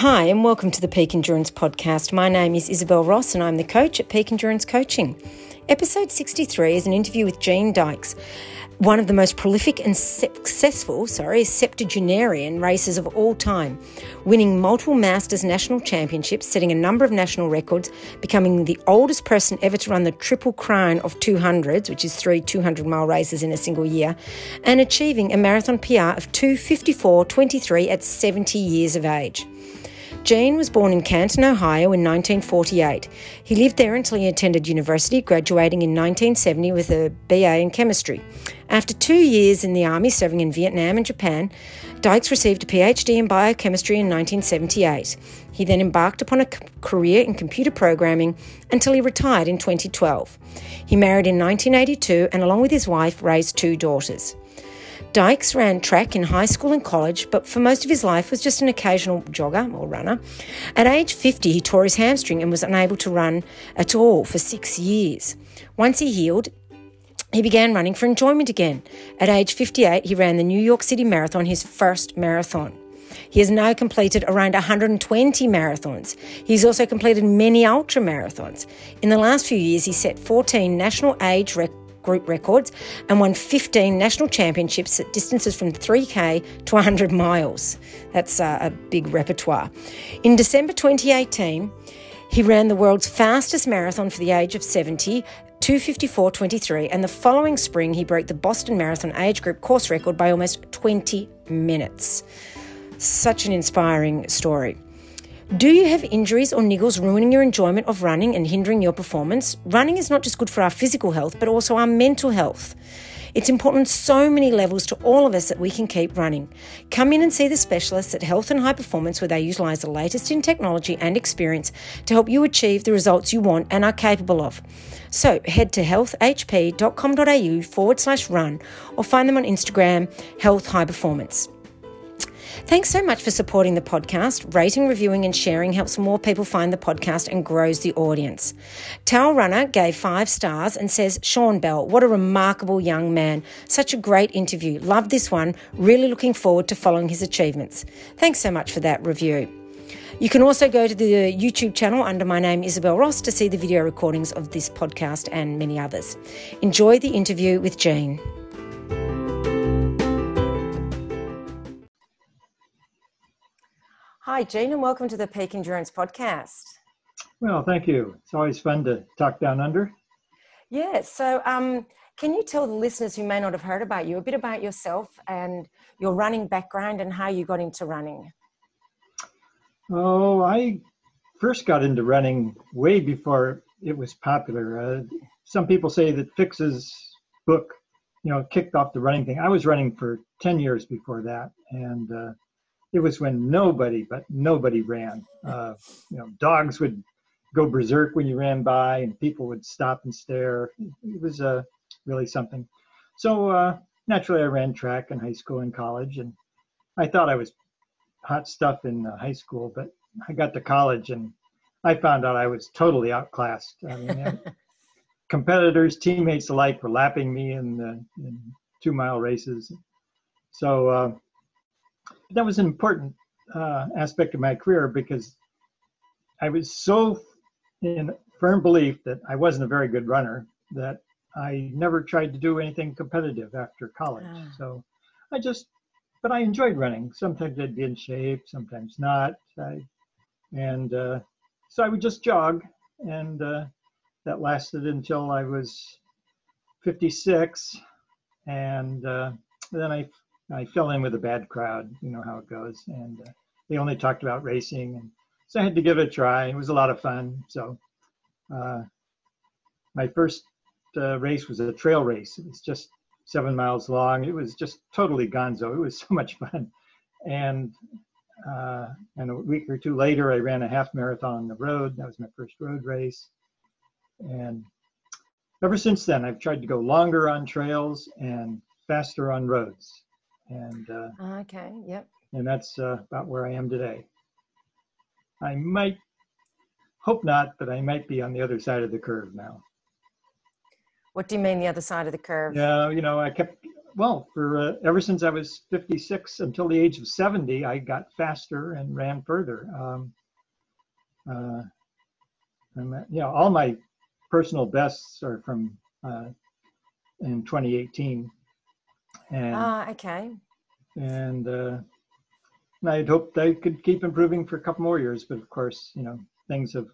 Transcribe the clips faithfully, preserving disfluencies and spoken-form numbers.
Hi and welcome to the Peak Endurance Podcast. My name is Isabel Ross and I'm the coach at Peak Endurance Coaching. Episode sixty-three is an interview with Gene Dykes, one of the most prolific and successful, sorry, septuagenarian racers of all time, winning multiple Masters National Championships, setting a number of national records, becoming the oldest person ever to run the triple crown of two hundreds, which is three two hundred mile races in a single year, and achieving a marathon P R of two fifty-four twenty-three at seventy years of age. Gene was born in Canton, Ohio in nineteen forty-eight. He lived there until he attended university, graduating in nineteen seventy with a B A in chemistry. After two years in the army serving in Vietnam and Japan, Dykes received a P H D in biochemistry in nineteen seventy-eight. He then embarked upon a career in computer programming until he retired in twenty twelve. He married in nineteen eighty-two and along with his wife raised two daughters. Dykes ran track in high school and college, but for most of his life was just an occasional jogger or runner. At age fifty, he tore his hamstring and was unable to run at all for six years. Once he healed, he began running for enjoyment again. At age fifty-eight, he ran the New York City Marathon, his first marathon. He has now completed around one hundred twenty marathons. He's also completed many ultra marathons. In the last few years, he set fourteen national age records group records and won fifteen national championships at distances from three K to one hundred miles. That's uh, a big repertoire. In December twenty eighteen, he ran the world's fastest marathon for the age of seventy, two fifty-four twenty-three, and the following spring he broke the Boston Marathon age group course record by almost twenty minutes. Such an inspiring story. Do you have injuries or niggles ruining your enjoyment of running and hindering your performance? Running is not just good for our physical health, but also our mental health. It's important on so many levels to all of us that we can keep running. Come in and see the specialists at Health and High Performance, where they utilise the latest in technology and experience to help you achieve the results you want and are capable of. So head to healthhp.com.au forward slash run or find them on Instagram, Health High Performance. Thanks so much for supporting the podcast. Rating, reviewing and sharing helps more people find the podcast and grows the audience. Towel Runner gave five stars and says, Sean Bell, what a remarkable young man. Such a great interview. Love this one. Really looking forward to following his achievements. Thanks so much for that review. You can also go to the YouTube channel under my name, Isabel Ross, to see the video recordings of this podcast and many others. Enjoy the interview with Gene. Hi, Gene, and welcome to the Peak Endurance Podcast. Well, thank you. It's always fun to talk down under. Yeah, so um, can you tell the listeners who may not have heard about you a bit about yourself and your running background and how you got into running? Oh, I first got into running way before it was popular. Uh, some people say that Fix's book, you know, kicked off the running thing. I was running for ten years before that, and uh, it was when nobody, but nobody ran. Uh, you know, dogs would go berserk when you ran by, and people would stop and stare. It was uh, really something. So uh, naturally, I ran track in high school and college, and I thought I was hot stuff in uh, high school. But I got to college, and I found out I was totally outclassed. I mean, competitors, teammates alike, were lapping me in, the, in two-mile races. So. Uh, That was an important uh, aspect of my career because I was so in firm belief that I wasn't a very good runner that I never tried to do anything competitive after college. Ah. So I just, but I enjoyed running. Sometimes I'd be in shape, sometimes not. I, and uh, so I would just jog. And uh, that lasted until I was fifty-six. And uh, then I I fell in with a bad crowd, you know how it goes, and uh, they only talked about racing, and so I had to give it a try. It was a lot of fun. So uh, my first uh, race was a trail race. It was just seven miles long. It was just totally gonzo. It was so much fun. And uh, and a week or two later, I ran a half marathon on the road. That was my first road race. And ever since then, I've tried to go longer on trails and faster on roads. And uh, okay, yep. And that's uh, about where I am today. I might, hope not, but I might be on the other side of the curve now. What do you mean the other side of the curve? Yeah, you know, I kept well, for uh, ever since I was fifty-six until the age of seventy, I got faster and ran further. Um, uh, and, you know, all my personal bests are from uh, in twenty eighteen. Ah, uh, okay. And, uh, and I had hoped I could keep improving for a couple more years, but of course, you know, things have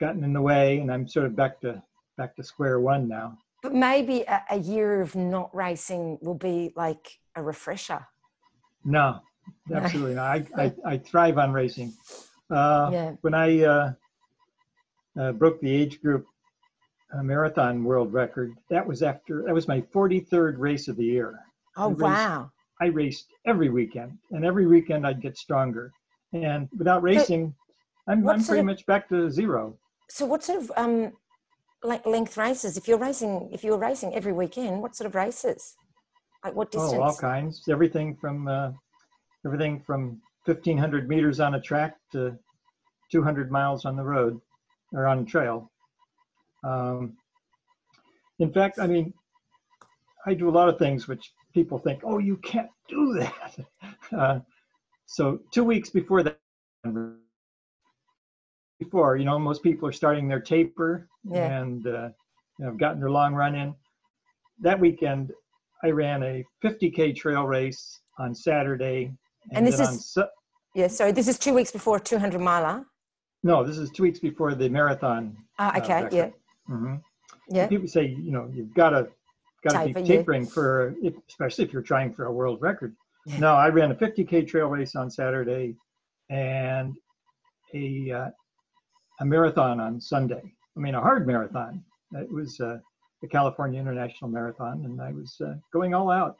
gotten in the way, and I'm sort of back to back to square one now. But maybe a, a year of not racing will be like a refresher. No, absolutely no. not. I, I, I thrive on racing. Uh, yeah. When I uh, uh, broke the age group uh, marathon world record, that was after, that was my forty-third race of the year. Oh, I raced, wow. I raced every weekend, and every weekend I'd get stronger. And without racing, but I'm, I'm pretty of, much back to zero. So what sort of... Um, like length races, if you're racing, if you're racing every weekend, what sort of races? Like what distance? Oh, all kinds. Everything from uh, everything from fifteen hundred meters on a track to two hundred miles on the road or on a trail. Um, in fact, I mean, I do a lot of things which people think, oh, you can't do that. Uh, so two weeks before that, before, you know, most people are starting their taper yeah. and uh, have gotten their long run in. That weekend, I ran a fifty K trail race on Saturday. And, and this then is, on su- yeah, sorry, this is two weeks before a two hundred miler? No, this is two weeks before the marathon. Ah, uh, okay, uh, yeah. Mm-hmm. Yeah. And people say, you know, you've got to got to be tapering yeah. for, if, especially if you're trying for a world record. Yeah. No, I ran a fifty K trail race on Saturday and a, uh, a marathon on Sunday. I mean, a hard marathon. It was uh, the California International Marathon, and I was uh, going all out.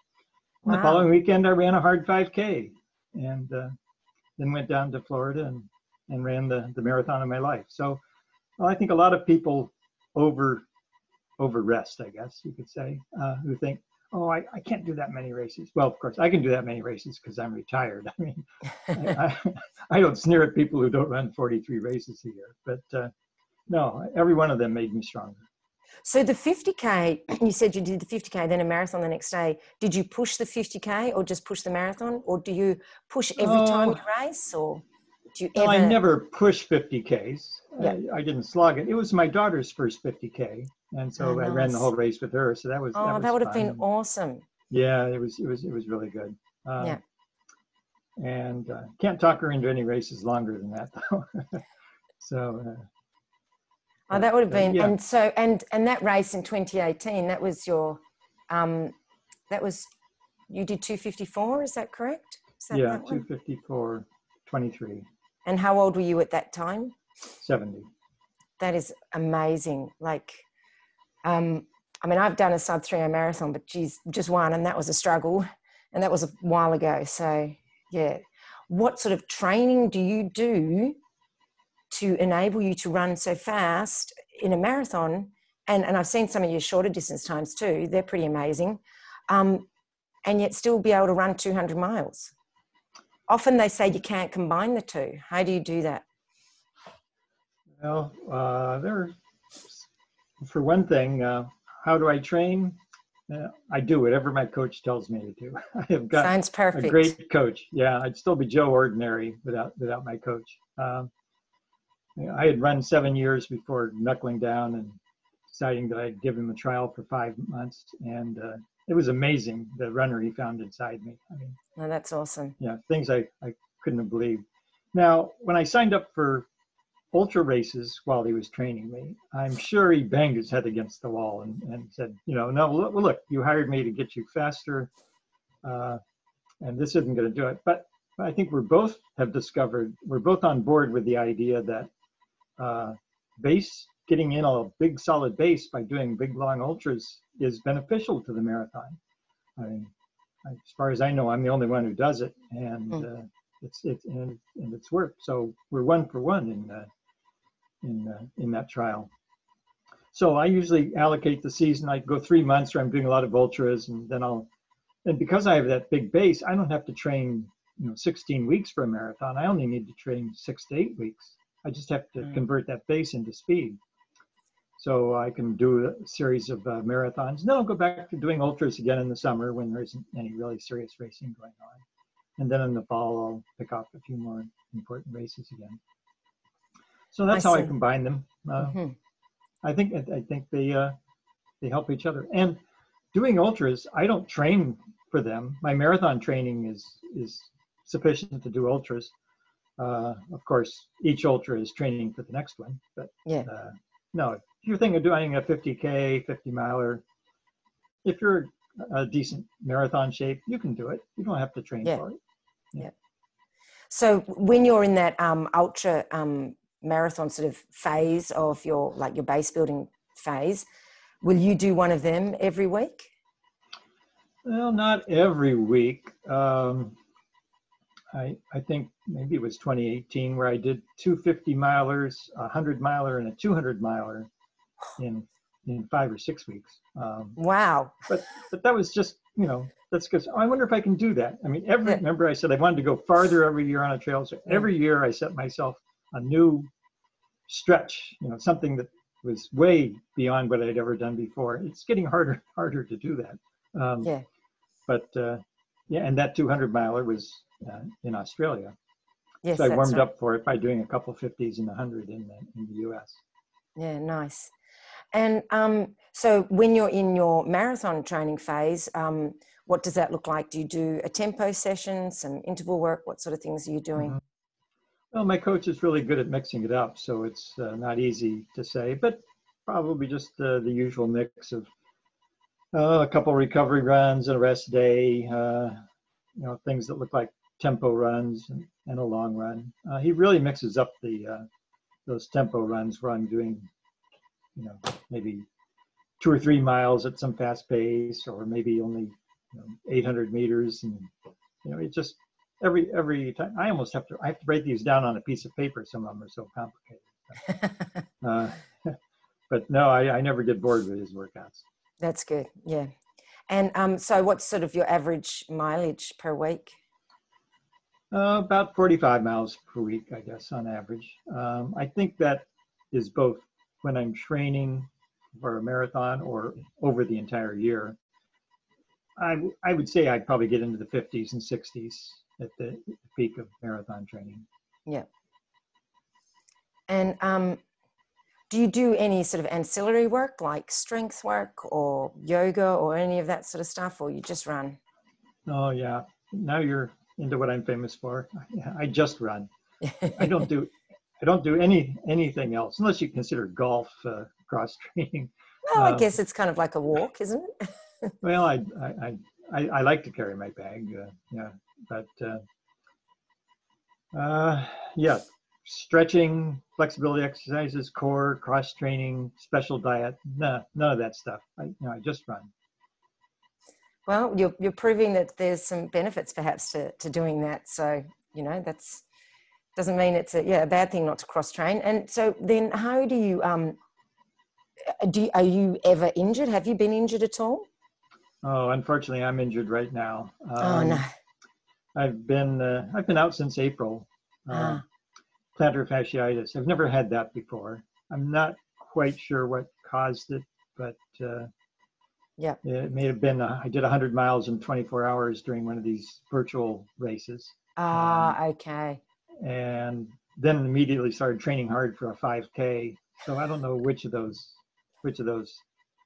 Wow. The following weekend, I ran a hard five K, and uh, then went down to Florida and, and ran the, the marathon of my life. So well, I think a lot of people over over rest, I guess you could say, uh, who think, oh, I, I can't do that many races. Well, of course, I can do that many races because I'm retired. I mean, I, I, I don't sneer at people who don't run forty-three races a year. But uh, no, every one of them made me stronger. So the fifty K, you said you did the fifty K, then a marathon the next day. Did you push the fifty K or just push the marathon? Or do you push every uh, time you race? Or do you ever... No, I never push fifty Ks. Yeah. I, I didn't slog it. It was my daughter's first fifty K. And so oh, nice. I ran the whole race with her. So that was, oh, that, was that would have fun. Been awesome. Yeah, it was, it was, it was really good. Um, yeah. And uh, can't talk her into any races longer than that though. so. Uh, oh, that would have been, uh, yeah. and so, and, and that race in twenty eighteen, that was your, um, that was, you did two fifty-four, is that correct? Is that yeah, two fifty-four twenty-three. And how old were you at that time? seventy. That is amazing. Like, Um, I mean, I've done a sub three hour marathon, but geez, just one, and that was a struggle, and that was a while ago. So, yeah, what sort of training do you do to enable you to run so fast in a marathon? And and I've seen some of your shorter distance times too; they're pretty amazing, um, and yet still be able to run two hundred miles. Often they say you can't combine the two. How do you do that? Well, uh, there are. For one thing, uh, how do I train? Uh, I do whatever my coach tells me to do. I have got Sounds perfect. A great coach. Yeah, I'd still be Joe Ordinary without without my coach. Um, I had run seven years before knuckling down and deciding that I'd give him a trial for five months. And uh, it was amazing, the runner he found inside me. I mean, oh, that's awesome. Yeah, things I, I couldn't have believed. Now, when I signed up for ultra races while he was training me, I'm sure he banged his head against the wall and, and said, you know, no, look, look, you hired me to get you faster, uh, and this isn't going to do it. But I think we're both have discovered, we're both on board with the idea that uh, base, getting in a big solid base by doing big long ultras is beneficial to the marathon. I mean, as far as I know, I'm the only one who does it, and uh, it's, it's, and, and it's worked. So we're one for one in the in uh, in that trial. So I usually allocate the season. I go three months where I'm doing a lot of ultras, and then I'll, and because I have that big base, I don't have to train, you know, sixteen weeks for a marathon. I only need to train six to eight weeks. I just have to mm. convert that base into speed. So I can do a series of uh, marathons. Then I'll go back to doing ultras again in the summer when there isn't any really serious racing going on. And then in the fall, I'll pick off a few more important races again. So that's I how I combine them. Uh, mm-hmm. I think I think they uh, they help each other. And doing ultras, I don't train for them. My marathon training is is sufficient to do ultras. Uh, of course, each ultra is training for the next one. But yeah. uh, no, if you're thinking of doing a fifty K, fifty miler, if you're a decent marathon shape, you can do it. You don't have to train yeah. for it. Yeah. yeah. So when you're in that um, ultra um, marathon sort of phase of your, like your base building phase, will you do one of them every week? Well, not every week. Um, I, I think maybe it was twenty eighteen where I did two fifty milers, a hundred miler and a two hundred miler in in five or six weeks. Um, wow. But, but that was just, you know, that's because oh, I wonder if I can do that. I mean, every, yeah. remember I said I wanted to go farther every year on a trail. So every year I set myself a new stretch, you know, something that was way beyond what I'd ever done before. It's getting harder and harder to do that. Um, yeah. But uh, yeah, and that two hundred miler was uh, in Australia. Yes, so I warmed right. up for it by doing a couple fifties and a hundred in the, in the U S. Yeah, nice. And um, so when you're in your marathon training phase, um, what does that look like? Do you do a tempo session, some interval work? What sort of things are you doing? Mm-hmm. Well, my coach is really good at mixing it up, so it's uh, not easy to say, but probably just uh, the usual mix of uh, a couple recovery runs and a rest day, uh, you know, things that look like tempo runs and, and a long run. Uh, he really mixes up the uh, those tempo runs where I'm doing, you know, maybe two or three miles at some fast pace, or maybe only you know, eight hundred meters, and you know, it just every every time I almost have to I have to write these down on a piece of paper. Some of them are so complicated. uh, but no, I, I never get bored with his workouts. That's good, yeah. And um, so, what's sort of your average mileage per week? Uh, about forty-five miles per week, I guess, on average. Um, I think that is both when I'm training for a marathon or over the entire year. I, w- I would say I'd probably get into the fifties and sixties at the peak of marathon training. Yeah. And um, do you do any sort of ancillary work like strength work or yoga or any of that sort of stuff, or you just run? Oh, yeah. Now you're into what I'm famous for. I just run. I don't do I don't do any anything else, unless you consider golf uh, cross training. Well, um, I guess it's kind of like a walk, isn't it? Well, I, I I I like to carry my bag, uh, yeah. But uh, uh, yeah, stretching, flexibility exercises, core, cross training, special diet, nah, none of that stuff. I you know I just run. Well, you're you're proving that there's some benefits perhaps to, to doing that. So you know that's doesn't mean it's a yeah a bad thing not to cross train. And so then, how do you um do? You, are you ever injured? Have you been injured at all? Oh, unfortunately, I'm injured right now. Um, oh, no. I've been, uh, I've been out since April. Uh, ah. Plantar fasciitis. I've never had that before. I'm not quite sure what caused it, but uh, yeah, it may have been, a, I did one hundred miles in twenty-four hours during one of these virtual races. Ah, um, okay. And then immediately started training hard for a five K. So I don't know which of those, which of those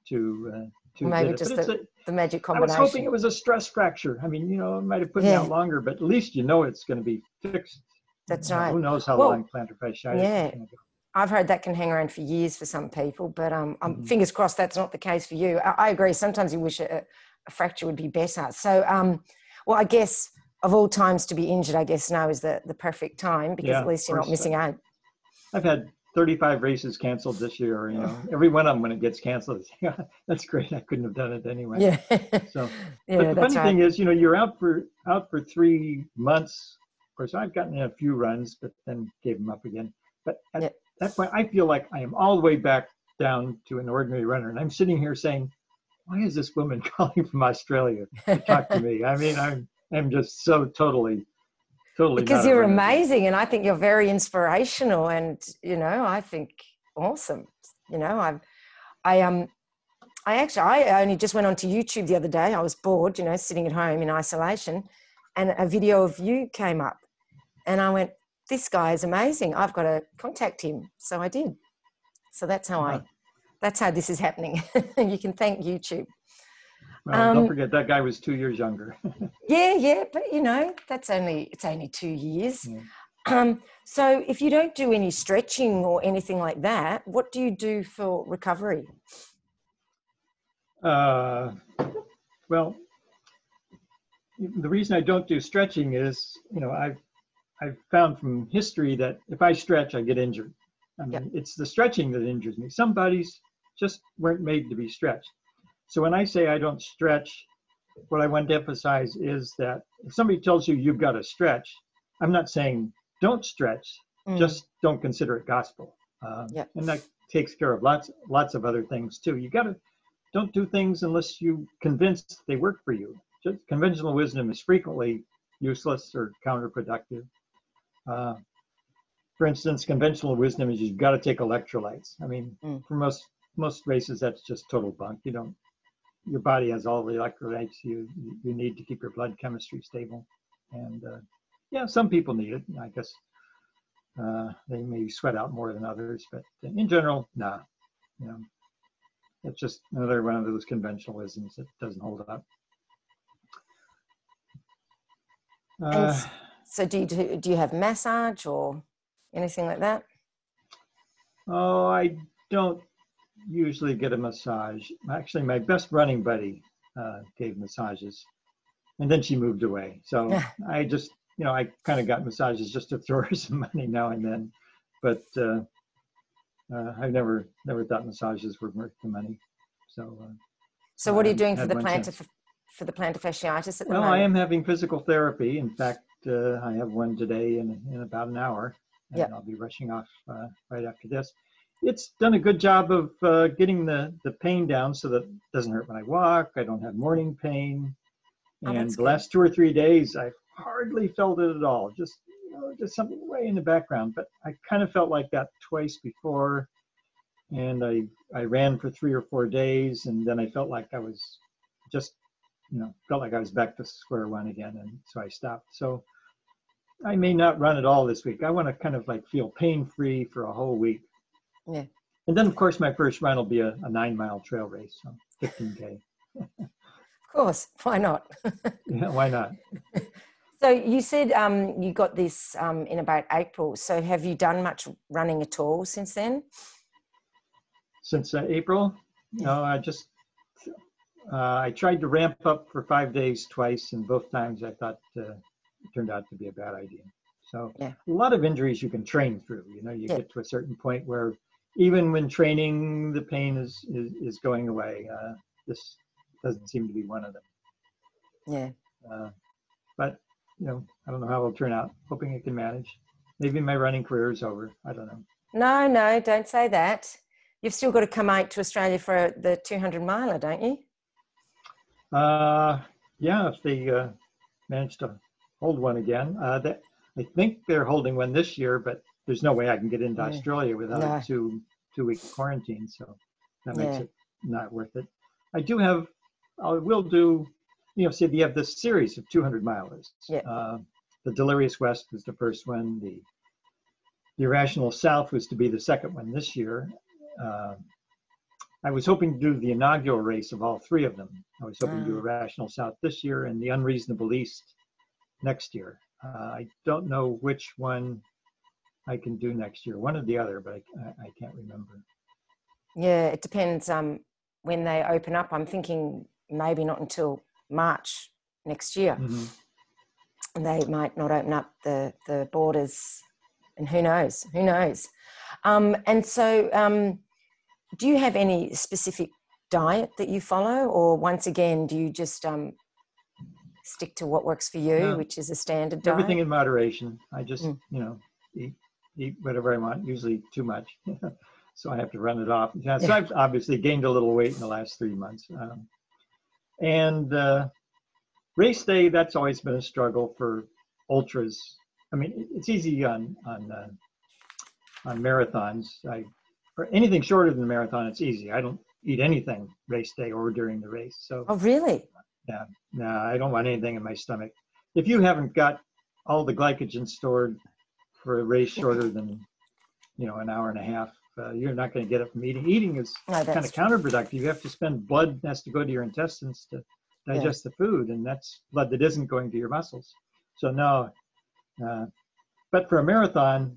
two uh, Maybe it. just the, a, the magic combination. I was hoping it was a stress fracture. I mean, you know, it might have put yeah. me out longer, but at least you know it's going to be fixed. That's right. Who knows how well, long plantar fasciitis yeah. is going to go. I've heard that can hang around for years for some people, but um, mm-hmm. um, fingers crossed that's not the case for you. I, I agree. Sometimes you wish a, a fracture would be better. So, um, well, I guess of all times to be injured, I guess now is the, the perfect time because yeah, at least you're not missing out. I've had thirty-five races canceled this year, you know, every one of them when it gets canceled, that's great. I couldn't have done it anyway. Yeah. So, yeah, but the funny right. thing is, you know, you're out for, out for three months. Of course, I've gotten in a few runs, but then gave them up again. But at yeah. that point, I feel like I am all the way back down to an ordinary runner. And I'm sitting here saying, why is this woman calling from Australia to talk to me? I mean, I'm, I'm just so totally Totally because you're amazing, and I think you're very inspirational, and you know I think awesome. You know, I've I um, I actually, I only just went onto YouTube the other day. I was bored, you know, sitting at home in isolation, and a video of you came up, and I went, this guy is amazing. I've got to contact him. So I did. So that's how I, that's how this is happening. You can thank YouTube. Well, um, don't forget that guy was two years younger. yeah, yeah, but you know, that's only, it's only two years. Yeah. Um, so if you don't do any stretching or anything like that, what do you do for recovery? Uh, well, the reason I don't do stretching is, you know, I've, I've found from history that if I stretch, I get injured. I mean, yep. It's the stretching that injures me. Some bodies just weren't made to be stretched. So when I say I don't stretch, what I want to emphasize is that if somebody tells you you've got to stretch, I'm not saying don't stretch, mm. just don't consider it gospel. Um, yep. And that takes care of lots, lots of other things too. You got to, don't do things unless you convinced they work for you. Just conventional wisdom is frequently useless or counterproductive. Uh, for instance, conventional wisdom is you've got to take electrolytes. I mean, mm. for most most races, that's just total bunk. You don't. Your body has all the electrolytes you you need to keep your blood chemistry stable. And uh, yeah, some people need it. I guess uh, they may sweat out more than others, but in general, nah. You know, it's just another one of those conventionalisms that doesn't hold up. Uh, So do you, do, do you have massage or anything like that? Oh, I don't usually get a massage. Actually, my best running buddy uh, gave massages, and then she moved away. So I just, you know, I kind of got massages just to throw her some money now and then. But uh, uh, I've never, never thought massages were worth the money. So, uh, so what are you doing for the plantar fasciitis? For the plantar fasciitis at the well, moment? Well, I am having physical therapy. In fact, Uh, I have one today in, in about an hour, and yep. I'll be rushing off uh, right after this. It's done a good job of uh, getting the, the pain down so that it doesn't hurt when I walk. I don't have morning pain. And oh, the last two or three days, I've hardly felt it at all. Just, you know, just something way in the background. But I kind of felt like that twice before. And I, I ran for three or four days, and then I felt like I was just, you know, felt like I was back to square one again. And so I stopped. So I may not run at all this week. I want to kind of like feel pain-free for a whole week. Yeah. And then, of course, my first run will be a, a nine-mile trail race, so fifteen K. Of course. Why not? Yeah, why not? So you said um, you got this um, in about April. So have you done much running at all since then? Since uh, April? Yeah. No, I just, uh, I tried to ramp up for five days twice, and both times I thought, uh, turned out to be a bad idea. So yeah. A lot of injuries you can train through. You know, you yeah. get to a certain point where even when training, the pain is is, is going away. Uh, this doesn't seem to be one of them. Yeah. Uh, but, you know, I don't know how it'll turn out. Hoping it can manage. Maybe my running career is over. I don't know. No, no, don't say that. You've still got to come out to Australia for the two hundred miler, don't you? Uh, yeah, if they uh, manage to hold one again. Uh, that, I think they're holding one this year, but there's no way I can get into yeah. Australia without no. a two, two-week quarantine, so that makes yeah. it not worth it. I do have, I will do, you know, see, we have this series of two hundred milers. Yeah. Uh, the Delirious West was the first one. The, the Irrational South was to be the second one this year. Uh, I was hoping to do the inaugural race of all three of them. I was hoping oh. to do Irrational South this year and the Unreasonable East next year. Uh, I don't know which one I can do next year, one or the other, but I, I can't remember. Yeah, it depends um, when they open up. I'm thinking maybe not until March next year. Mm-hmm. And they might not open up the, the borders, and who knows, who knows. Um, and so um, do you have any specific diet that you follow, or once again, do you just um, stick to what works for you, no. which is a standard diet? Everything in moderation. I just, mm. you know, eat, eat whatever I want, usually too much. So I have to run it off. Yeah, so yeah. I've obviously gained a little weight in the last three months. Um, and uh, race day, that's always been a struggle for ultras. I mean, it's easy on on, uh, on marathons. I, for anything shorter than the marathon, it's easy. I don't eat anything race day or during the race. So oh, really? Yeah, no, I don't want anything in my stomach. If you haven't got all the glycogen stored for a race shorter than, you know, an hour and a half, uh, you're not going to get it from eating. Eating is no, kind of counterproductive. You have to spend blood that has to go to your intestines to digest yeah. the food, and that's blood that isn't going to your muscles. So no, uh, but for a marathon,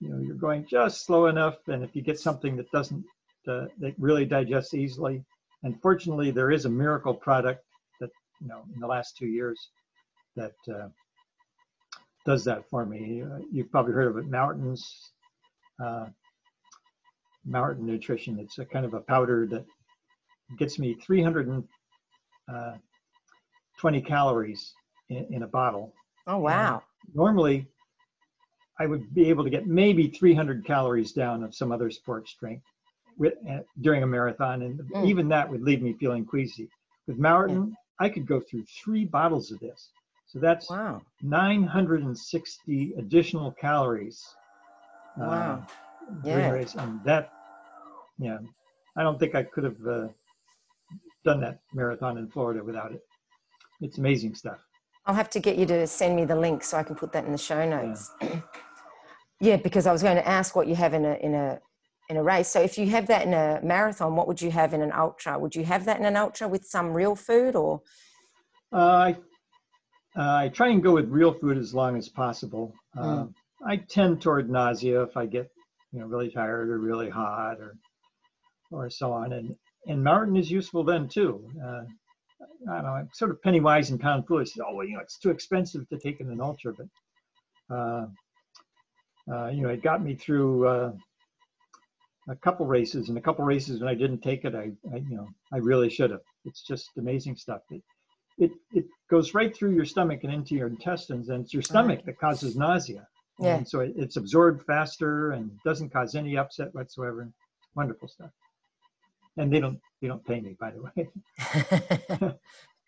you know, you're going just slow enough, and if you get something that doesn't, uh, that really digests easily, and fortunately there is a miracle product that, you know, in the last two years that uh, does that for me. Uh, you've probably heard of it, Mountain's, uh, Martin Nutrition. It's a kind of a powder that gets me three hundred twenty calories in, in a bottle. Oh, wow. Uh, normally, I would be able to get maybe three hundred calories down of some other sports drink with, uh, during a marathon, and mm. even that would leave me feeling queasy. With Martin, mm. I could go through three bottles of this. So that's wow. nine hundred sixty additional calories. Uh, wow. Yeah. Race. And that, yeah, I don't think I could have uh, done that marathon in Florida without it. It's amazing stuff. I'll have to get you to send me the link so I can put that in the show notes. Yeah, yeah, because I was going to ask what you have in a, in a, in a race. So if you have that in a marathon, what would you have in an ultra? Would you have that in an ultra with some real food, or? Uh, I, uh, I try and go with real food as long as possible. Mm. Uh, I tend toward nausea if I get, you know, really tired or really hot or, or so on. And, and Martin is useful then too. Uh, I don't know, I'm sort of penny wise and pound foolish. Oh, well, you know, it's too expensive to take in an ultra, but, uh, uh, you know, it got me through uh, a couple races, and a couple races when I didn't take it, I, I you know, I really should have. It's just amazing stuff. It, it, it goes right through your stomach and into your intestines, and it's your stomach that causes nausea. Yeah. And so it, it's absorbed faster and doesn't cause any upset whatsoever. Wonderful stuff. And they don't, they don't pay me, by the way.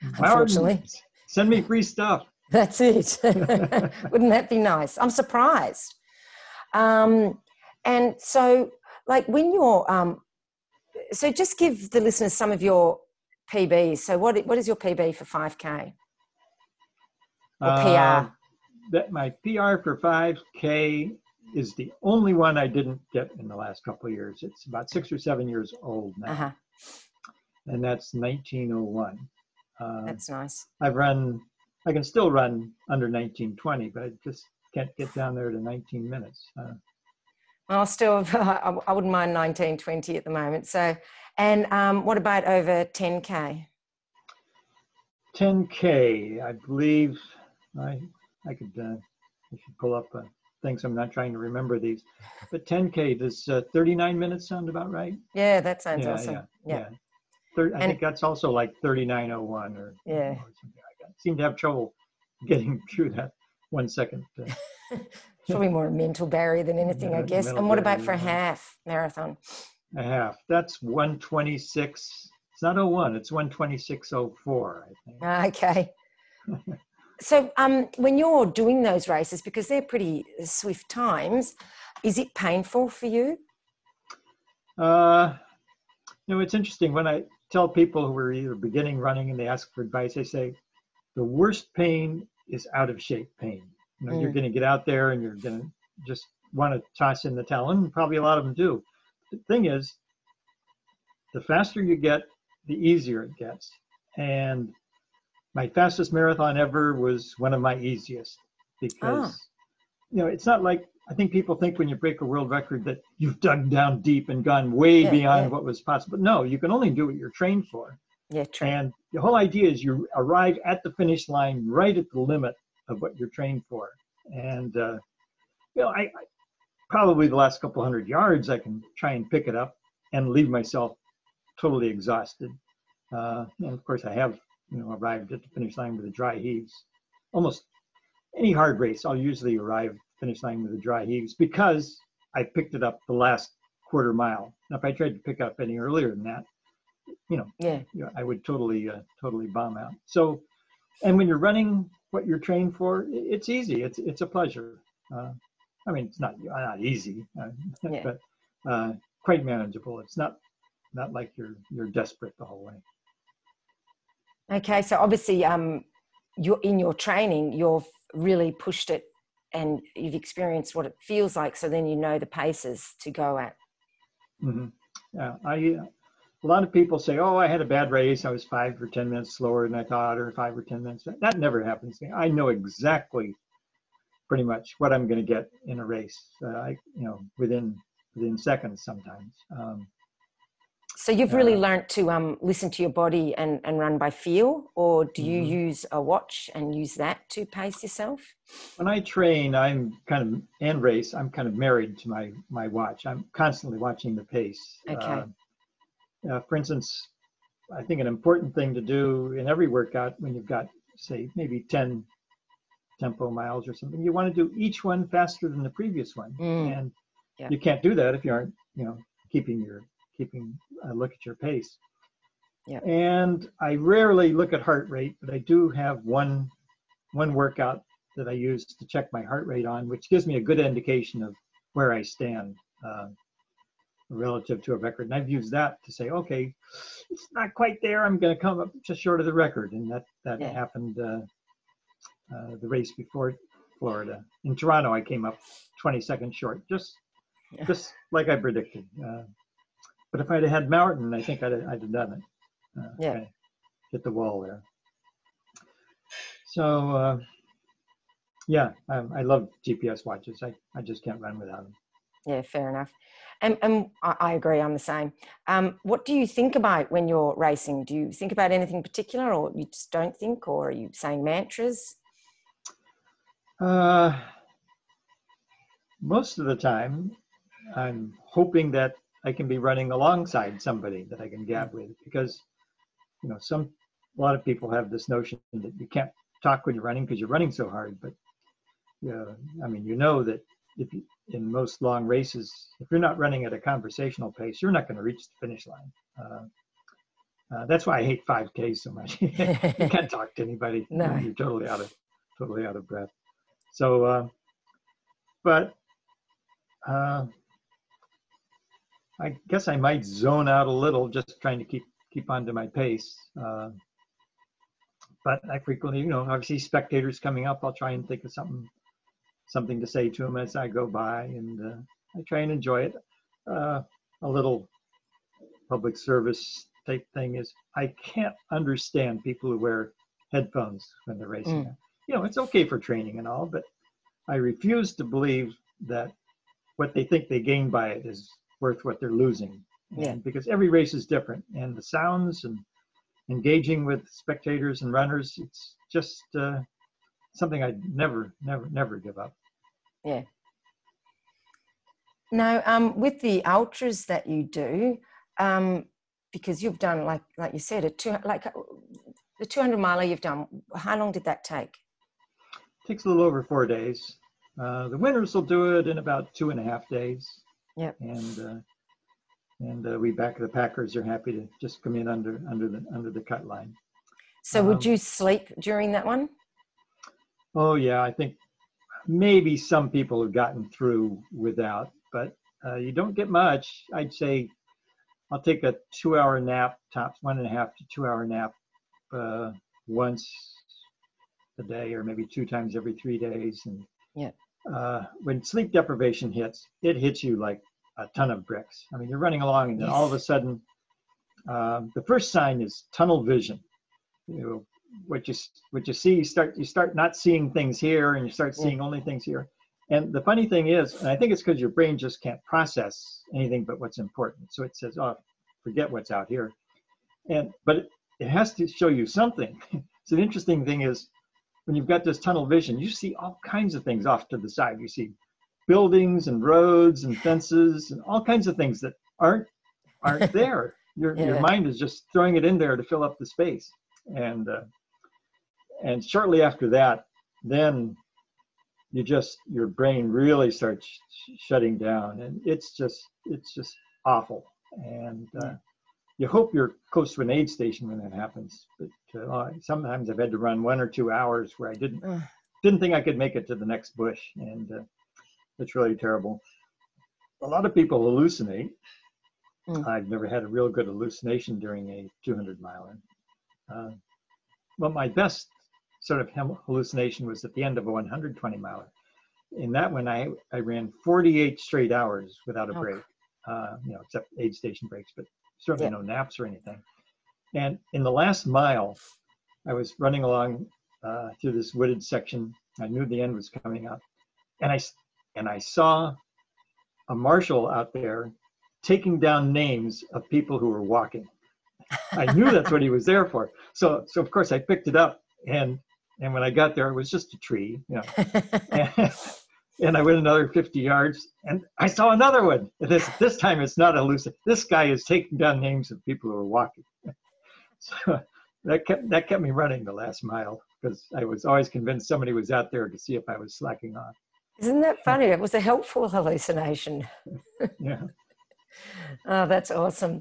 Unfortunately. Send me free stuff. That's it. Wouldn't that be nice? I'm surprised. Um, and so, like, when you're, um, so just give the listeners some of your P Bs. So what, what is your P B for five K? Or uh, P R? That my P R for five K is the only one I didn't get in the last couple of years. It's about six or seven years old now. Uh-huh. And that's nineteen oh one. Um, that's nice. I've run, I can still run under nineteen twenty, but I just can't get down there to nineteen minutes. Uh, well, still, I wouldn't mind nineteen twenty at the moment. So, and um, what about over ten K? ten K, I believe I, I could, uh, I should pull up a, things I'm not trying to remember these, but ten K, does uh, thirty-nine minutes sound about right? Yeah, that sounds yeah, awesome. Yeah, yeah. yeah. Thir- I think that's also like thirty-nine oh one or, yeah. or something like that. I seem to have trouble getting through that one second. Uh, Probably more a mental barrier than anything, yeah, I guess. And what about for a half marathon? A half, that's one twenty-six, it's not oh one, it's one twenty-six oh four, I think. Okay. So um, when you're doing those races, because they're pretty swift times, is it painful for you? Uh, you know, it's interesting. When I tell people who are either beginning running and they ask for advice, I say, the worst pain is out of shape pain. You know, mm. you're going to get out there and you're going to just want to toss in the towel, and probably a lot of them do. The thing is, the faster you get, the easier it gets. And my fastest marathon ever was one of my easiest because, ah. you know, it's not like, I think people think when you break a world record that you've dug down deep and gone way yeah, beyond yeah. what was possible. No, you can only do what you're trained for. Yeah, true. And the whole idea is you arrive at the finish line right at the limit of what you're trained for. And, uh, you know, I, I probably the last couple hundred yards, I can try and pick it up and leave myself totally exhausted. Uh, and of course I have, you know, arrived at the finish line with a dry heaves. Almost any hard race, I'll usually arrive at the finish line with a dry heaves because I picked it up the last quarter mile. Now, if I tried to pick up any earlier than that, you know, yeah. you know I would totally, uh, totally bomb out. So, and when you're running what you're trained for, it's easy. It's it's a pleasure. Uh, I mean, it's not not easy, uh, yeah. but uh, quite manageable. It's not not like you're you're desperate the whole way. Okay, so obviously, um, you're in your training, you've really pushed it, and you've experienced what it feels like. So then you know the paces to go at. Mm-hmm. Yeah, I. A lot of people say, "Oh, I had a bad race. I was five or ten minutes slower than I thought, or five or ten minutes." That never happens to me. I know exactly, pretty much, what I'm going to get in a race. Uh, I, you know, within within seconds sometimes. Um, so you've uh, really learned to um, listen to your body and and run by feel, or do you mm-hmm. use a watch and use that to pace yourself? When I train, I'm kind of and race. I'm kind of married to my my watch. I'm constantly watching the pace. Okay. Uh, Uh, for instance, I think an important thing to do in every workout when you've got, say, maybe ten tempo miles or something, you want to do each one faster than the previous one. Mm. And yeah. you can't do that if you aren't, you know, keeping your, keeping a look at your pace. Yeah. And I rarely look at heart rate, but I do have one, one workout that I use to check my heart rate on, which gives me a good indication of where I stand. Uh, relative to a record. And I've used that to say, okay, it's not quite there. I'm going to come up just short of the record. And that, that yeah. happened uh, uh, the race before Florida. In Toronto, I came up twenty seconds short, just yeah. just like I predicted. Uh, but if I'd have had Martin, I think I'd, I'd have done it. Uh, yeah. I hit the wall there. So, uh, yeah, um, I love G P S watches. I, I just can't run without them. Yeah, fair enough. And, and I agree, I'm the same. Um, what do you think about when you're racing? Do you think about anything particular, or you just don't think, or are you saying mantras? Uh, most of the time, I'm hoping that I can be running alongside somebody that I can gab with, because, you know, some a lot of people have this notion that you can't talk when you're running because you're running so hard. But, yeah, you know, I mean, you know that if you, in most long races, if you're not running at a conversational pace, you're not going to reach the finish line. Uh, uh, that's why I hate five Ks so much. You can't talk to anybody. No. You're totally out of totally out of breath. So, uh, but uh, I guess I might zone out a little, just trying to keep keep on to my pace. Uh, but I frequently, you know, obviously spectators coming up, I'll try and think of something. something to say to them as I go by, and uh, I try and enjoy it. Uh, a little public service type thing is I can't understand people who wear headphones when they're racing. Mm. You know, it's okay for training and all, but I refuse to believe that what they think they gain by it is worth what they're losing. Yeah. And because every race is different, and the sounds and engaging with spectators and runners, it's just uh, something I'd never, never, never give up. Yeah. Now, um, with the ultras that you do, um, because you've done, like like you said, a two, like the two hundred miler you've done, how long did that take? It takes a little over four days. Uh, the winners will do it in about two and a half days. Yep. And uh, and uh, we back the Packers are happy to just come in under under the under the cut line. So, um, would you sleep during that one? Oh yeah, I think maybe some people have gotten through without, but uh, you don't get much. I'd say I'll take a two-hour nap, tops one and a half to two-hour nap uh, once a day, or maybe two times every three days. And yeah, uh, when sleep deprivation hits, it hits you like a ton of bricks. I mean, you're running along, and then yes. all of a sudden, uh, the first sign is tunnel vision. You know, what you what you see, you start you start not seeing things here, and you start seeing only things here. And the funny thing is, and I think it's because your brain just can't process anything but what's important. So it says, "Oh, forget what's out here," and but it, it has to show you something. So the interesting thing is, when you've got this tunnel vision, you see all kinds of things off to the side. You see buildings and roads and fences and all kinds of things that aren't aren't there. Your yeah. your mind is just throwing it in there to fill up the space. And uh, And shortly after that, then you just, your brain really starts sh shutting down, and it's just, it's just awful. And uh, you hope you're close to an aid station when that happens. But uh, sometimes I've had to run one or two hours where I didn't, didn't think I could make it to the next bush. And uh, it's really terrible. A lot of people hallucinate. Mm. I'd never had a real good hallucination during a two hundred miler. Uh, but my best sort of hallucination was at the end of a one hundred twenty miler. In that one, I, I ran forty-eight straight hours without a break, oh. uh, you know, except aid station breaks, but certainly yeah. no naps or anything. And in the last mile, I was running along uh, through this wooded section. I knew the end was coming up. And I, and I saw a marshal out there taking down names of people who were walking. I knew that's what he was there for. So, so of course, I picked it up. And, and when I got there, it was just a tree. You know. and, and I went another fifty yards. And I saw another one. This, this time, it's not elusive. This guy is taking down names of people who are walking. So that kept, that kept me running the last mile, because I was always convinced somebody was out there to see if I was slacking off. Isn't that funny? It was a helpful hallucination. Yeah. Oh, that's awesome.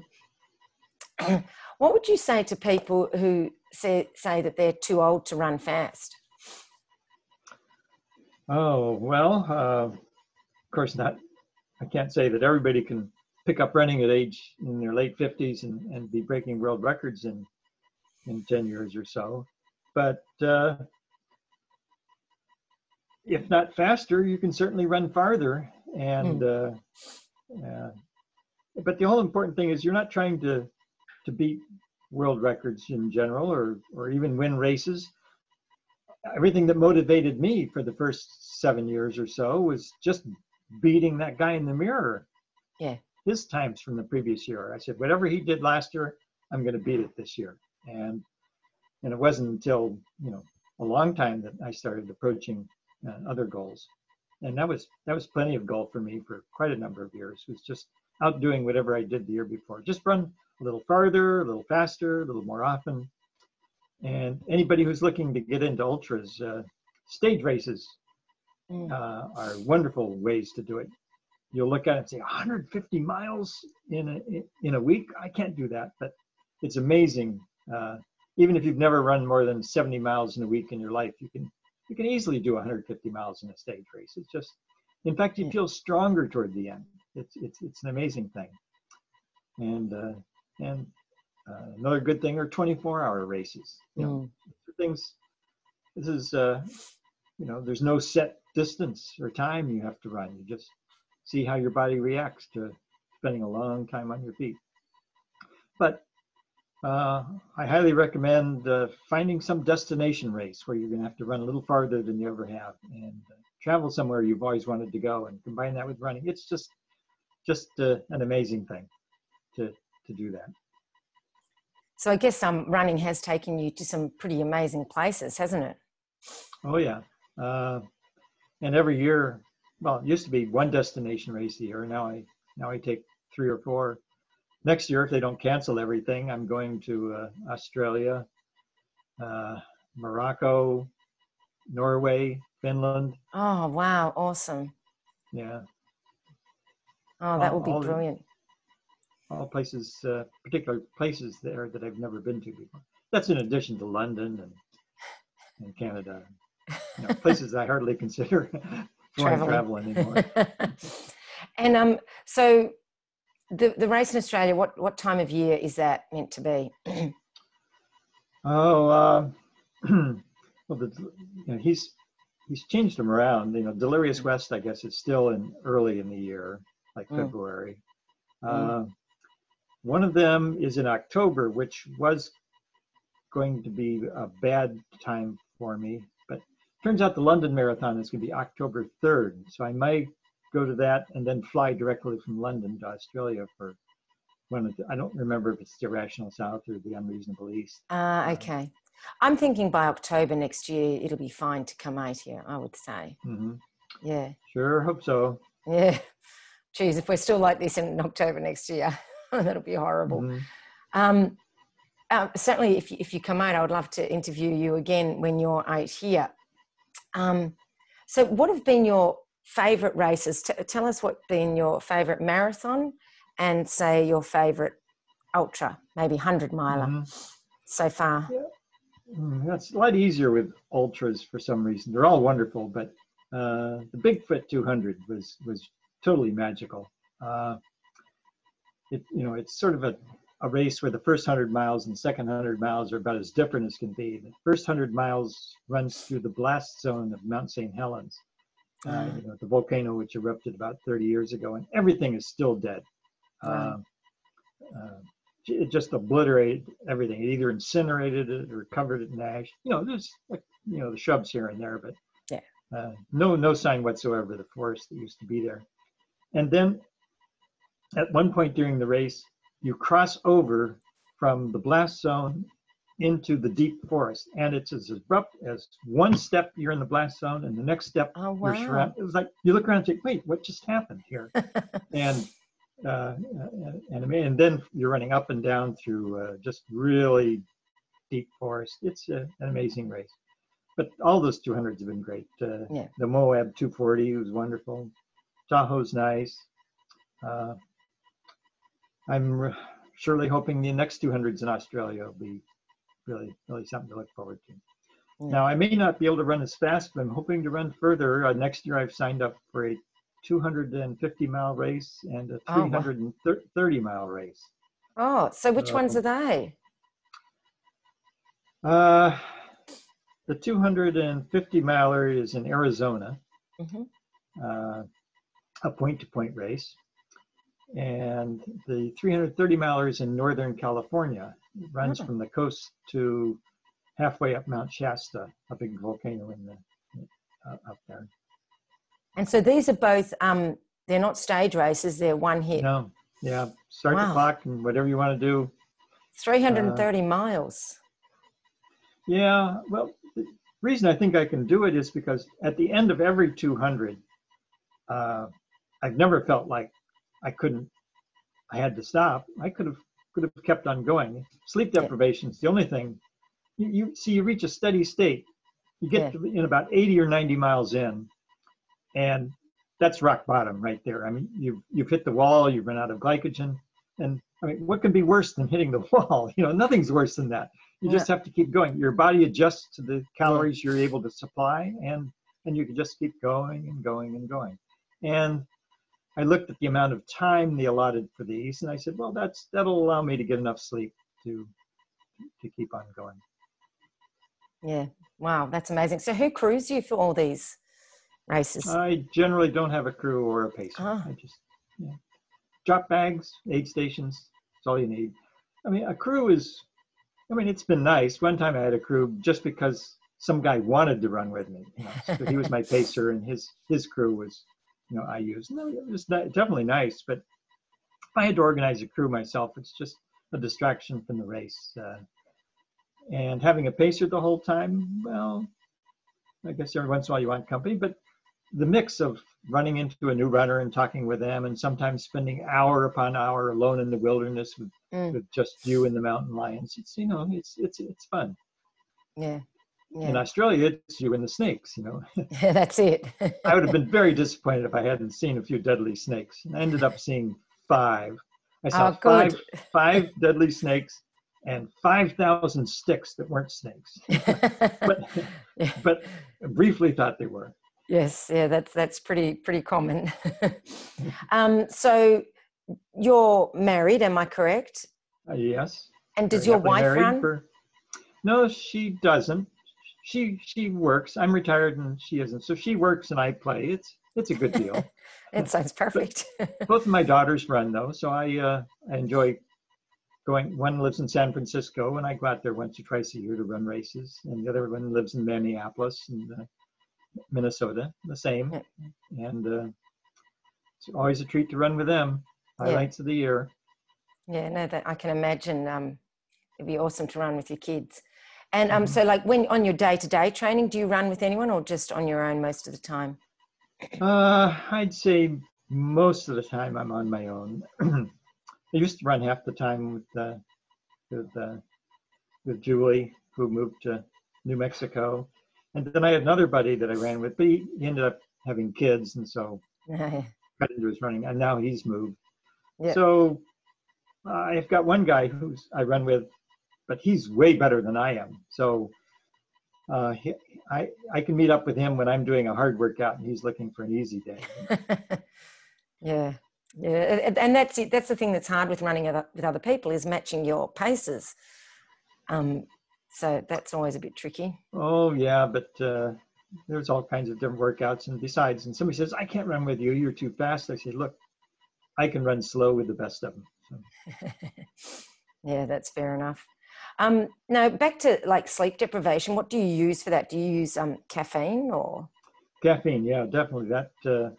What would you say to people who say, say that they're too old to run fast? Oh, well, uh, of course not. I can't say that everybody can pick up running at age in their late fifties and, and be breaking world records in, in ten years or so. But uh, if not faster, you can certainly run farther. And mm. uh, uh, but the whole important thing is you're not trying to to beat world records in general, or or even win races. Everything that motivated me for the first seven years or so was just beating that guy in the mirror. Yeah. His times from the previous year. I said, whatever he did last year, I'm going to beat it this year. And and it wasn't until, you know, a long time that I started approaching uh, other goals. And that was that was plenty of goal for me for quite a number of years. It was just outdoing whatever I did the year before. Just run a little farther, a little faster, a little more often. And anybody who's looking to get into ultras, uh, stage races uh, are wonderful ways to do it. You'll look at it and say, one hundred fifty miles in a, in a week? I can't do that. But it's amazing. Uh, even if you've never run more than seventy miles in a week in your life, you can you can easily do one hundred fifty miles in a stage race. It's just, in fact, you feel stronger toward the end. It's it's it's an amazing thing. And uh, and uh, another good thing are twenty-four hour races. You know, mm. things. This is uh, you know, there's no set distance or time you have to run. You just see how your body reacts to spending a long time on your feet. But uh, I highly recommend uh, finding some destination race where you're going to have to run a little farther than you ever have, and uh, travel somewhere you've always wanted to go, and combine that with running. It's just just uh, an amazing thing to, to do that. So I guess um, running has taken you to some pretty amazing places, hasn't it? Oh, yeah. Uh, and every year, well, it used to be one destination race a year. Now I now I take three or four. Next year, if they don't cancel everything, I'm going to uh, Australia, uh, Morocco, Norway, Finland. Oh, wow. Awesome. Yeah. Oh, that all, would be all brilliant. The, all places, uh, particular places there that I've never been to before. That's in addition to London and, and Canada, you know, places I hardly consider travel anymore. And um, so the the race in Australia, what what time of year is that meant to be? oh, uh, well, the, you know, he's he's changed them around. You know, Delirious West, I guess, is still in early in the year, like mm. February. Mm. Uh, one of them is in October, which was going to be a bad time for me. Turns out the London Marathon is going to be October third, so I might go to that and then fly directly from London to Australia for one of the, I don't remember if it's the Irrational South or the Unreasonable East. Ah, uh, okay. Um, I'm thinking by October next year, it'll be fine to come out here, I would say. Mm-hmm. Yeah. Sure, hope so. Yeah. Geez, if we're still like this in October next year, that'll be horrible. Mm-hmm. Um. Uh, certainly, if you, if you come out, I would love to interview you again when you're out here. Um, so what have been your favorite races? T- tell us what's been your favorite marathon and say your favorite ultra, maybe one hundred miler mm-hmm. so far. Yeah. Mm, that's a lot easier with ultras for some reason. They're all wonderful, but uh, the Bigfoot two hundred was, was totally magical. Uh, it, you know, it's sort of a, a race where the first hundred miles and the second hundred miles are about as different as can be. The first hundred miles runs through the blast zone of Mount Saint Helens, uh, you know, the volcano which erupted about thirty years ago, and everything is still dead. Uh, uh, it just obliterated everything. It either incinerated it or covered it in ash. You know, there's like, you know, the shrubs here and there, but yeah, uh, no, no sign whatsoever of the forest that used to be there. And then at one point during the race, you cross over from the blast zone into the deep forest, and it's as abrupt as one step you're in the blast zone, and the next step oh, wow. you're surrounded. It was like you look around and think, "Wait, what just happened here?" and uh, and and then you're running up and down through uh, just really deep forest. It's uh, an amazing race, but all those two hundreds have been great. Uh, yeah. The Moab two forty was wonderful. Tahoe's nice. Uh, I'm surely hoping the next two hundreds in Australia will be really, really something to look forward to. Mm. Now, I may not be able to run as fast, but I'm hoping to run further. Uh, next year, I've signed up for a two hundred fifty mile race and a three hundred thirty mile race. Oh, so which uh, ones are they? Uh, the two hundred fifty miler is in Arizona, mm-hmm. uh, a point-to-point race. And the three hundred thirty miler is in Northern California. It runs oh. from the coast to halfway up Mount Shasta, a big volcano in the, uh, up there. And so these are both, um, they're not stage races, they're one hit. No, yeah, start wow. the clock and whatever you want to do. three hundred thirty uh, miles. Yeah, well, the reason I think I can do it is because at the end of every two hundred, uh, I've never felt like I couldn't, I had to stop. I could have could have kept on going. Sleep deprivation is the only thing. You, you see, you reach a steady state. You get yeah. to, in about eighty or ninety miles in, and that's rock bottom right there. I mean, you've, you've hit the wall, you've run out of glycogen. And I mean, what can be worse than hitting the wall? You know, nothing's worse than that. You yeah. just have to keep going. Your body adjusts to the calories yeah. you're able to supply, and, and you can just keep going and going and going. And I looked at the amount of time they allotted for these, and I said, well, that's, that'll allow me to get enough sleep to, to keep on going. Yeah. Wow. That's amazing. So who crews you for all these races? I generally don't have a crew or a pacer. Oh. I just yeah. drop bags, aid stations. That's all you need. I mean, a crew is, I mean, it's been nice. One time I had a crew just because some guy wanted to run with me. You know, so he was my pacer, and his, his crew was, you know, I use. No, it was definitely nice, but if I had to organize a crew myself, it's just a distraction from the race. Uh, and having a pacer the whole time, well, I guess every once in a while you want company, but the mix of running into a new runner and talking with them, and sometimes spending hour upon hour alone in the wilderness with, mm. with just you and the mountain lions, it's, you know, it's it's it's fun. Yeah. Yeah. In Australia, it's you and the snakes, you know. Yeah, that's it. I would have been very disappointed if I hadn't seen a few deadly snakes. And I ended up seeing five. I saw oh, five, five deadly snakes and five thousand sticks that weren't snakes. but, yeah. but briefly thought they were. Yes, yeah, that's, that's pretty, pretty common. um, so you're married, am I correct? Uh, yes. And does very your wife run? For, no, she doesn't. She she works. I'm retired and she isn't. So she works and I play. It's it's a good deal. It sounds perfect. Both of my daughters run though, so I uh, I enjoy going. One lives in San Francisco, and I go out there once or twice a year to run races. And the other one lives in Minneapolis and uh, Minnesota. The same, yeah. and uh, it's always a treat to run with them. Highlights yeah. of the year. Yeah, no, that I can imagine. Um, it'd be awesome to run with your kids. And um, so like when on your day-to-day training, do you run with anyone or just on your own most of the time? Uh, I'd say most of the time I'm on my own. I used to run half the time with uh, with, uh, with Julie, who moved to New Mexico. And then I had another buddy that I ran with, but he ended up having kids. And so I got into his running, and now he's moved. Yep. So uh, I've got one guy who I run with, but he's way better than I am. So uh, he, I, I can meet up with him when I'm doing a hard workout and he's looking for an easy day. Yeah. Yeah, and that's it. That's the thing that's hard with running other, with other people is matching your paces. Um, so that's always a bit tricky. Oh yeah, but uh, there's all kinds of different workouts. And besides, and somebody says, "I can't run with you. You're too fast." I say, "Look, I can run slow with the best of them." So. Yeah, that's fair enough. Um, now back to like sleep deprivation. What do you use for that? Do you use um, caffeine or? Caffeine, yeah, definitely. That uh,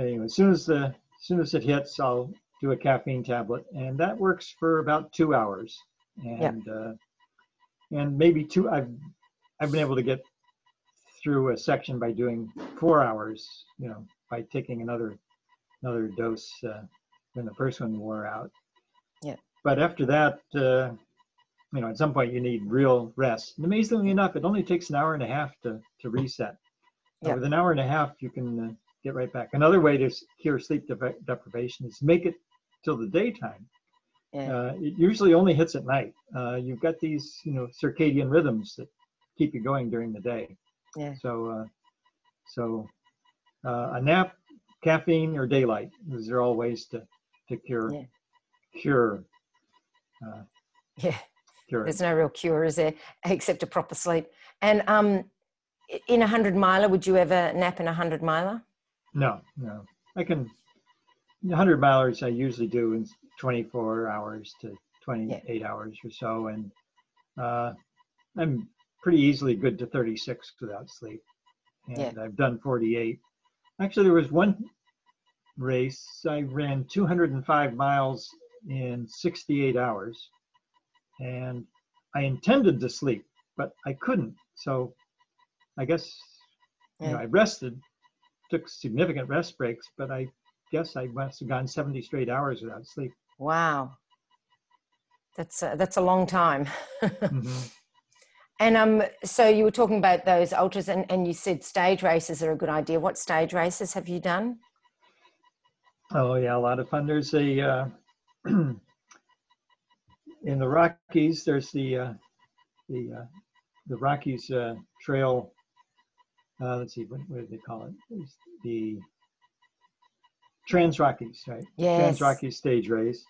anyway, as soon as the As soon as it hits, I'll do a caffeine tablet, and that works for about two hours. And yep. uh, and maybe two. I've I've been able to get through a section by doing four hours. You know, by taking another another dose uh, when the first one wore out. Yeah. But after that, uh, you know, at some point you need real rest. And amazingly enough, it only takes an hour and a half to to reset. Yep. Uh, with an hour and a half, you can. Uh, Get right back. Another way to cure sleep de- deprivation is make it till the daytime. Yeah. Uh, it usually only hits at night. Uh, you've got these, you know, circadian rhythms that keep you going during the day. Yeah. So, uh, so uh, a nap, caffeine, or daylight. Those are all ways to to cure yeah. cure. Uh, yeah. Cure. There's no real cure, is there, except a proper sleep. And um, in a hundred miler, would you ever nap in a hundred miler? No, no. I can, one hundred milers I usually do in twenty-four hours to twenty-eight yeah. hours or so. And uh, I'm pretty easily good to thirty-six without sleep. And yeah. I've done forty-eight. Actually, there was one race I ran two hundred five miles in sixty-eight hours. And I intended to sleep, but I couldn't. So I guess yeah. you know, I rested. Took significant rest breaks, but I guess I must have gone seventy straight hours without sleep. Wow, that's a, that's a long time. Mm-hmm. And um, so you were talking about those ultras, and, and you said stage races are a good idea. What stage races have you done? Oh yeah, a lot of fun. There's a uh, in the Rockies. There's the uh, the uh, the Rockies uh, Trail. Uh, let's see, what, what do they call it? There's the Trans Rockies, right? Yes. Trans Rockies Stage Race.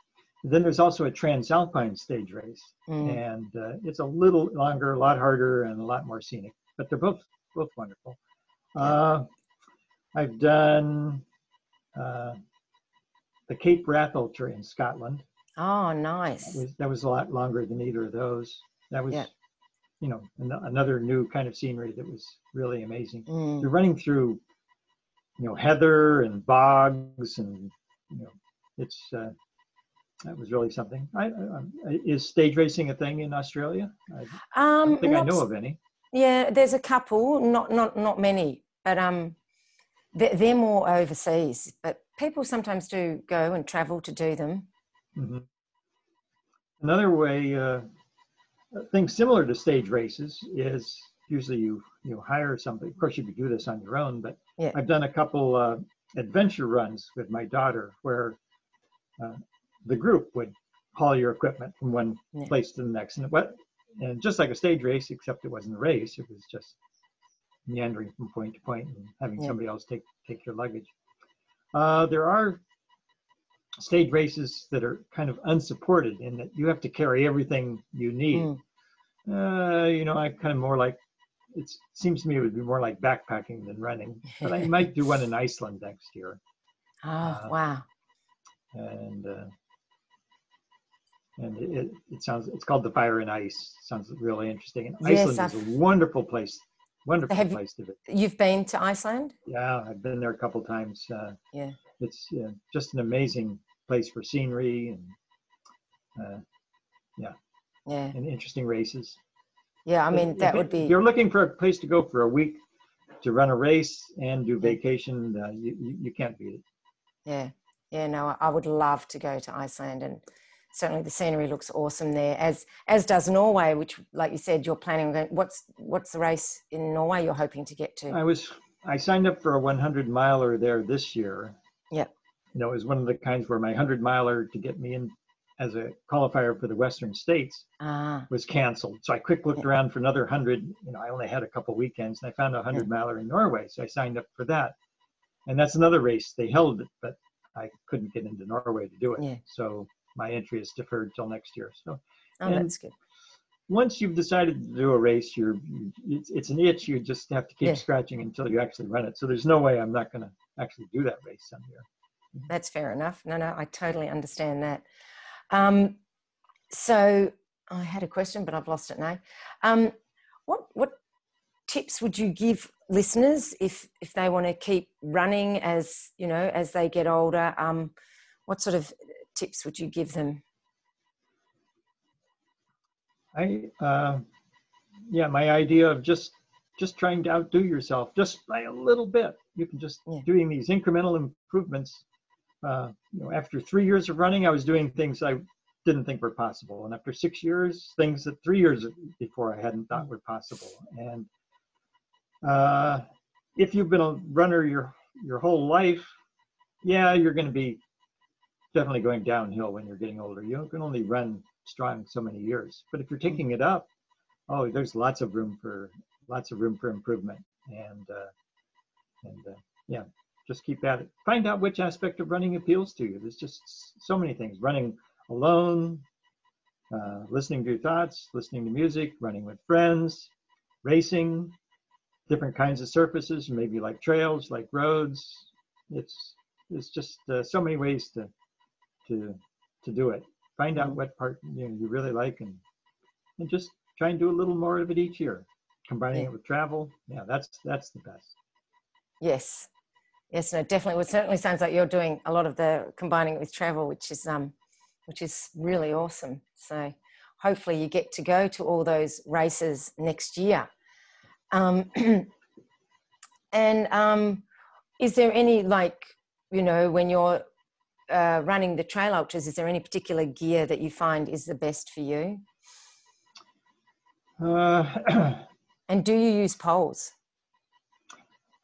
And then there's also a Trans Alpine Stage Race. Mm. And uh, it's a little longer, a lot harder, and a lot more scenic. But they're both both wonderful. Uh, I've done uh, the Cape Wrath Ultra in Scotland. Oh, nice. That was, that was a lot longer than either of those. That was... Yeah. You know, another new kind of scenery that was really amazing. Mm. You're running through, you know, heather and bogs, and you know, it's uh, that was really something. I, I, is stage racing a thing in Australia? I um, don't think not, I know of any. Yeah, there's a couple, not not not many, but um, they're, they're more overseas. But people sometimes do go and travel to do them. Mm-hmm. Another way. Uh, Things similar to stage races is usually you you hire somebody. Of course, you could do this on your own, but yeah. I've done a couple uh, adventure runs with my daughter where uh, the group would haul your equipment from one yeah. place to the next, and what and just like a stage race, except it wasn't a race. It was just meandering from point to point and having yeah. somebody else take take your luggage. Uh, there are stage races that are kind of unsupported in that you have to carry everything you need. Mm. Uh, you know, I kind of more like, it seems to me it would be more like backpacking than running, but I might do one in Iceland next year. Oh, uh, wow. And uh, and it, it sounds, it's called the Fire and Ice. Sounds really interesting. And yes, Iceland I've, is a wonderful place, wonderful have, place to visit. You've been to Iceland? Yeah, I've been there a couple times. Uh, yeah. It's uh, just an amazing place for scenery and uh, yeah, yeah, and interesting races. Yeah, I mean if, that if would be. You're looking for a place to go for a week to run a race and do vacation. Uh, you, you you can't beat it. Yeah, yeah. No, I would love to go to Iceland, and certainly the scenery looks awesome there. As as does Norway, which, like you said, you're planning. What's what's the race in Norway you're hoping to get to? I was I signed up for a one hundred miler there this year. Yeah, you know, it was one of the kinds where my hundred miler to get me in as a qualifier for the Western States ah. was canceled. So I quick looked yeah. around for another hundred. You know, I only had a couple weekends, and I found a hundred yeah. miler in Norway, so I signed up for that. And that's another race they held it, but I couldn't get into Norway to do it. Yeah. So my entry is deferred till next year. So oh, that's good. Once you've decided to do a race, you're it's, it's an itch. You just have to keep yeah. scratching until you actually run it. So there's no way I'm not going to actually do that race some year. That's fair enough. No, no, I totally understand that. Um, so I had a question, but I've lost it now. Um, what what tips would you give listeners if if they want to keep running as you know as they get older? Um, what sort of tips would you give them? I uh, yeah, my idea of just just trying to outdo yourself just by a little bit. You can just yeah. doing these incremental improvements. Uh, you know, after three years of running, I was doing things I didn't think were possible, and after six years, things that three years before I hadn't thought were possible. And uh, if you've been a runner your your whole life, yeah, you're going to be definitely going downhill when you're getting older. You can only run strong so many years, but if you're taking it up, oh, there's lots of room for lots of room for improvement. And uh, and uh, yeah, just keep at it. Find out which aspect of running appeals to you. There's just so many things. Running alone, uh, listening to your thoughts, listening to music, running with friends, racing, different kinds of surfaces, maybe like trails, like roads. It's it's just uh, so many ways to to to do it. Find out what part you know, you really like, and and just try and do a little more of it each year, combining yeah. it with travel. Yeah, that's that's the best. Yes, yes, no, definitely. Well, it certainly sounds like you're doing a lot of the combining it with travel, which is um. which is really awesome. So hopefully you get to go to all those races next year. Um, and um, is there any, like, you know, when you're uh, running the trail ultras, is there any particular gear that you find is the best for you? Uh, and do you use poles?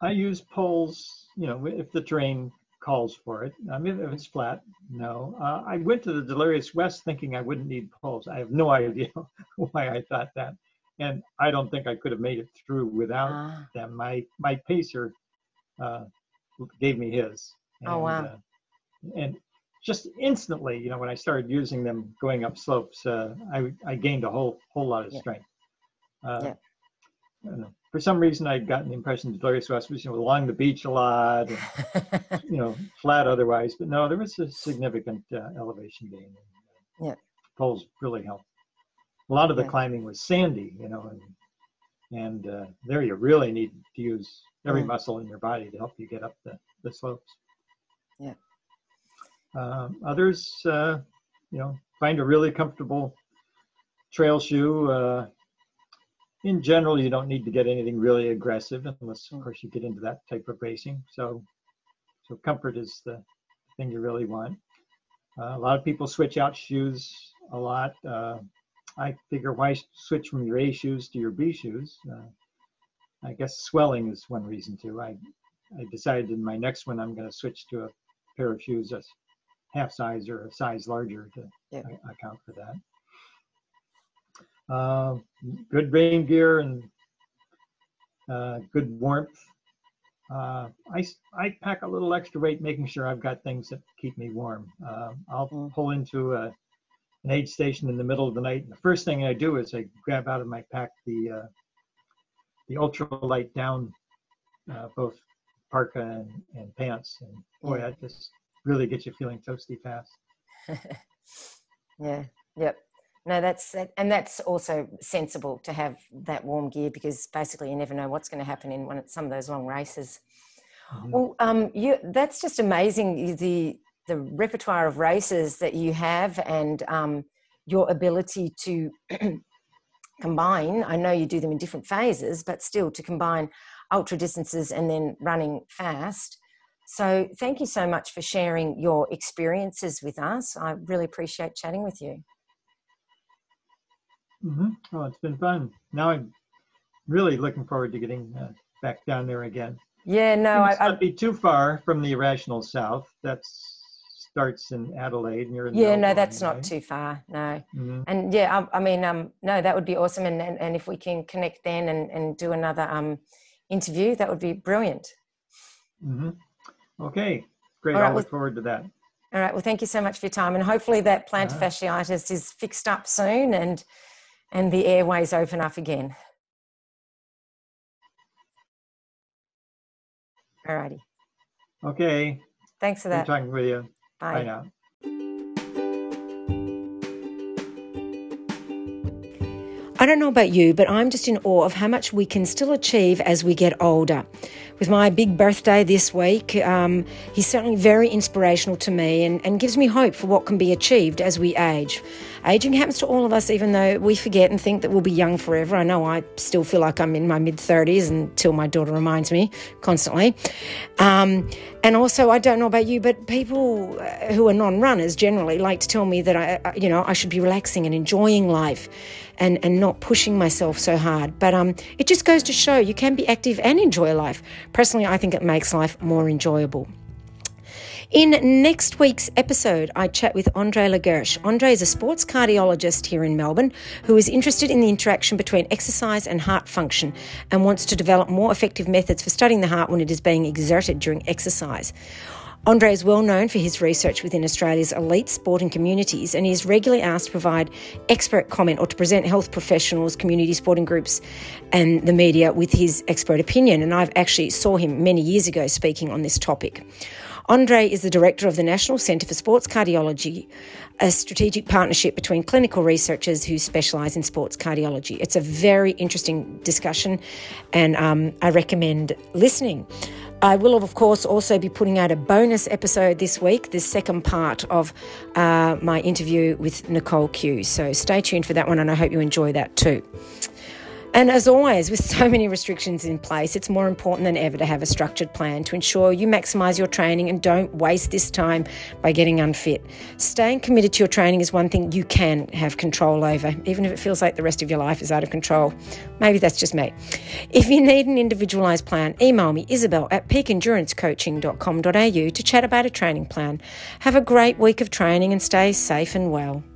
I use poles, you know, if the terrain calls for it. I mean, if it's flat, no. Uh, I went to the Delirious West thinking I wouldn't need poles. I have no idea why I thought that. And I don't think I could have made it through without ah. them. My my pacer uh, gave me his. And, oh, wow. Uh, and just instantly, you know, when I started using them going up slopes, uh, I, I gained a whole whole lot of yeah. strength. Uh, yeah. I don't know. For some reason, I'd gotten the impression that Delirious West was, you know, along the beach a lot, and, you know, flat otherwise. But no, there was a significant uh, elevation gain. And, uh, yeah. Poles really helped. A lot of the yeah. climbing was sandy, you know, and, and uh, there you really need to use every yeah. muscle in your body to help you get up the, the slopes. Yeah. Um, others, uh, you know, find a really comfortable trail shoe. Uh, In general, you don't need to get anything really aggressive unless, of course, you get into that type of racing. So, so comfort is the thing you really want. Uh, a lot of people switch out shoes a lot. Uh, I figure why switch from your A shoes to your B shoes? Uh, I guess swelling is one reason too. I, I decided in my next one I'm going to switch to a pair of shoes that's half size or a size larger to yeah. account for that. Uh, good rain gear and uh, good warmth. Uh, I, I pack a little extra weight, making sure I've got things that keep me warm. Uh, I'll pull into a, an aid station in the middle of the night, and the first thing I do is I grab out of my pack the uh, the ultralight down, uh, both parka and, and pants. And boy, that just really gets you feeling toasty fast. yeah, yep. No, that's and that's also sensible to have that warm gear, because basically you never know what's going to happen in one of some of those long races. Mm-hmm. Well, um, you, that's just amazing, the the repertoire of races that you have, and um, your ability to combine. I know you do them in different phases, but still to combine ultra distances and then running fast. So thank you so much for sharing your experiences with us. I really appreciate chatting with you. Mm-hmm. Oh, it's been fun. Now I'm really looking forward to getting uh, back down there again. Yeah, no, I, I... not be too far from the Irrational South. That starts in Adelaide, and you're in yeah, Melbourne, no, that's right? Not too far. No, mm-hmm. and yeah, I, I mean, um, no, that would be awesome, and, and and if we can connect then and and do another um interview, that would be brilliant. Mm-hmm. Okay, Great. All right, I'll look well, forward to that. All right. Well, thank you so much for your time. And hopefully that plantar right. fasciitis is fixed up soon and, and the airways open up again. All righty. Okay. Thanks for that. Good talking with you. Bye. Bye now. I don't know about you, but I'm just in awe of how much we can still achieve as we get older. With my big birthday this week, um, he's certainly very inspirational to me and, and gives me hope for what can be achieved as we age. Aging happens to all of us, even though we forget and think that we'll be young forever. I know I still feel like I'm in my mid thirties until my daughter reminds me constantly. Um, and also, I don't know about you, but people who are non-runners generally like to tell me that I, you know, I should be relaxing and enjoying life. And, and not pushing myself so hard. But um, it just goes to show you can be active and enjoy life. Personally, I think it makes life more enjoyable. In next week's episode, I chat with Andre Lagersch. Andre is a sports cardiologist here in Melbourne who is interested in the interaction between exercise and heart function and wants to develop more effective methods for studying the heart when it is being exerted during exercise. Andre is well known for his research within Australia's elite sporting communities, and he is regularly asked to provide expert comment or to present health professionals, community sporting groups and the media with his expert opinion. And I've actually saw him many years ago speaking on this topic. Andre is the director of the National Centre for Sports Cardiology, a strategic partnership between clinical researchers who specialise in sports cardiology. It's a very interesting discussion, and um, I recommend listening. I will, of course, also be putting out a bonus episode this week, the second part of uh, my interview with Nicole Q. So stay tuned for that one, and I hope you enjoy that too. And as always, with so many restrictions in place, it's more important than ever to have a structured plan to ensure you maximise your training and don't waste this time by getting unfit. Staying committed to your training is one thing you can have control over, even if it feels like the rest of your life is out of control. Maybe that's just me. If you need an individualised plan, email me, Isabel, at peak endurance coaching dot com dot a u to chat about a training plan. Have a great week of training and stay safe and well.